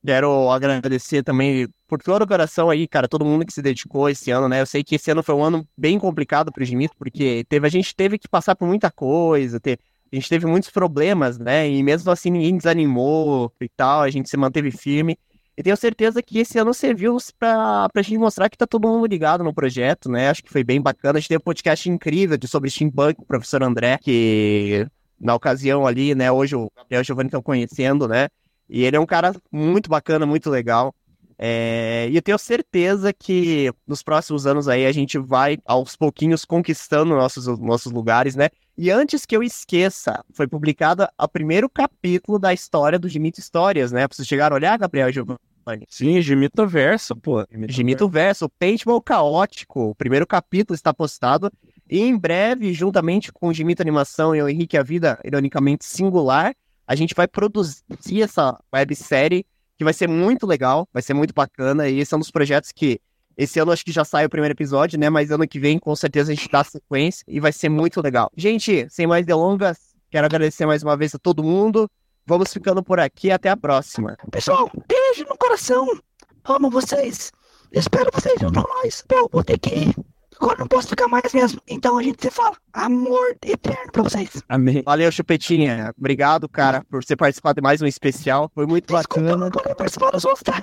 quero agradecer também por todo o coração aí, cara, todo mundo que se dedicou esse ano, né? Eu sei que esse ano foi um ano bem complicado pro Gimito, porque teve, a gente teve que passar por muita coisa, teve, a gente teve muitos problemas, né? E mesmo assim ninguém desanimou e tal, a gente se manteve firme. E tenho certeza que esse ano serviu pra, pra gente mostrar que tá todo mundo ligado no projeto, né? Acho que foi bem bacana. A gente teve um podcast incrível de sobre steampunk com o professor André, que na ocasião ali, né? Hoje o Gabriel e o Giovanni estão conhecendo, né? E ele é um cara muito bacana, muito legal. É... E eu tenho certeza que nos próximos anos aí a gente vai, aos pouquinhos, conquistando nossos, nossos lugares, né? E antes que eu esqueça, foi publicado o primeiro capítulo da história do Gimito Histórias, né? Pra vocês chegarem a olhar, Gabriel e Giovanni. Sim, Gimito Verso, pô. Gimito, Gimito Verso, o Paintball Caótico. O primeiro capítulo está postado. E em breve, juntamente com o Gimito Animação e o Henrique, a Vida, Ironicamente Singular, a gente vai produzir essa websérie, que vai ser muito legal, vai ser muito bacana. E esse é um dos projetos que, esse ano acho que já sai o primeiro episódio, né? Mas ano que vem, com certeza, a gente dá sequência e vai ser muito legal. Gente, sem mais delongas, quero agradecer mais uma vez a todo mundo. Vamos ficando por aqui, até a próxima. Pessoal, beijo no coração. Amo vocês. Espero vocês junto a nós. Eu vou ter que ir. Agora não posso ficar mais mesmo. Então a gente se fala. Amor eterno pra vocês. Amém. Valeu, Chupetinha. Obrigado, cara, por você participar de mais um especial. Foi muito Desculpa, bacana. Desculpa, não poder participar dos outros, tá?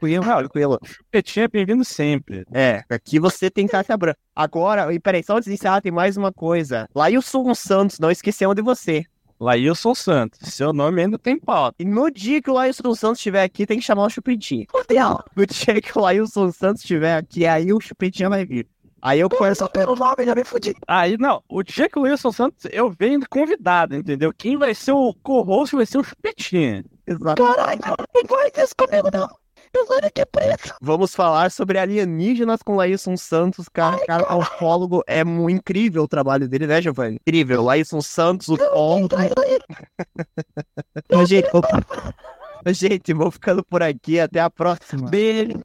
Cuiabá, Chupetinha é bem-vindo sempre. É, aqui você tem carta branca. Agora, e peraí, só antes de encerrar, tem mais uma coisa. Lailson Santos, não esquecemos de você. Lailson Santos, seu nome ainda tem pauta. E no dia que o Lailson Santos estiver aqui, tem que chamar o Chupetinha. Fudeu. No dia que o Lailson Santos estiver aqui, aí o Chupetinha vai vir. Aí eu conheço só pelo nome, já me fudi. Aí, não, o dia que o Lailson Santos, eu venho convidado, entendeu? Quem vai ser o co-host vai ser o Chupetinha. Exato. Caralho, não vai ter isso comigo, não. Eu sou daqui preto. Vamos falar sobre alienígenas com Lailson Santos, cara. Ai, cara, o ufólogo, é muito incrível o trabalho dele, né, Giovanni? Incrível, Lailson Santos, o ufólogo. Mas, gente, vou... gente, vou ficando por aqui, até a próxima. Beijo.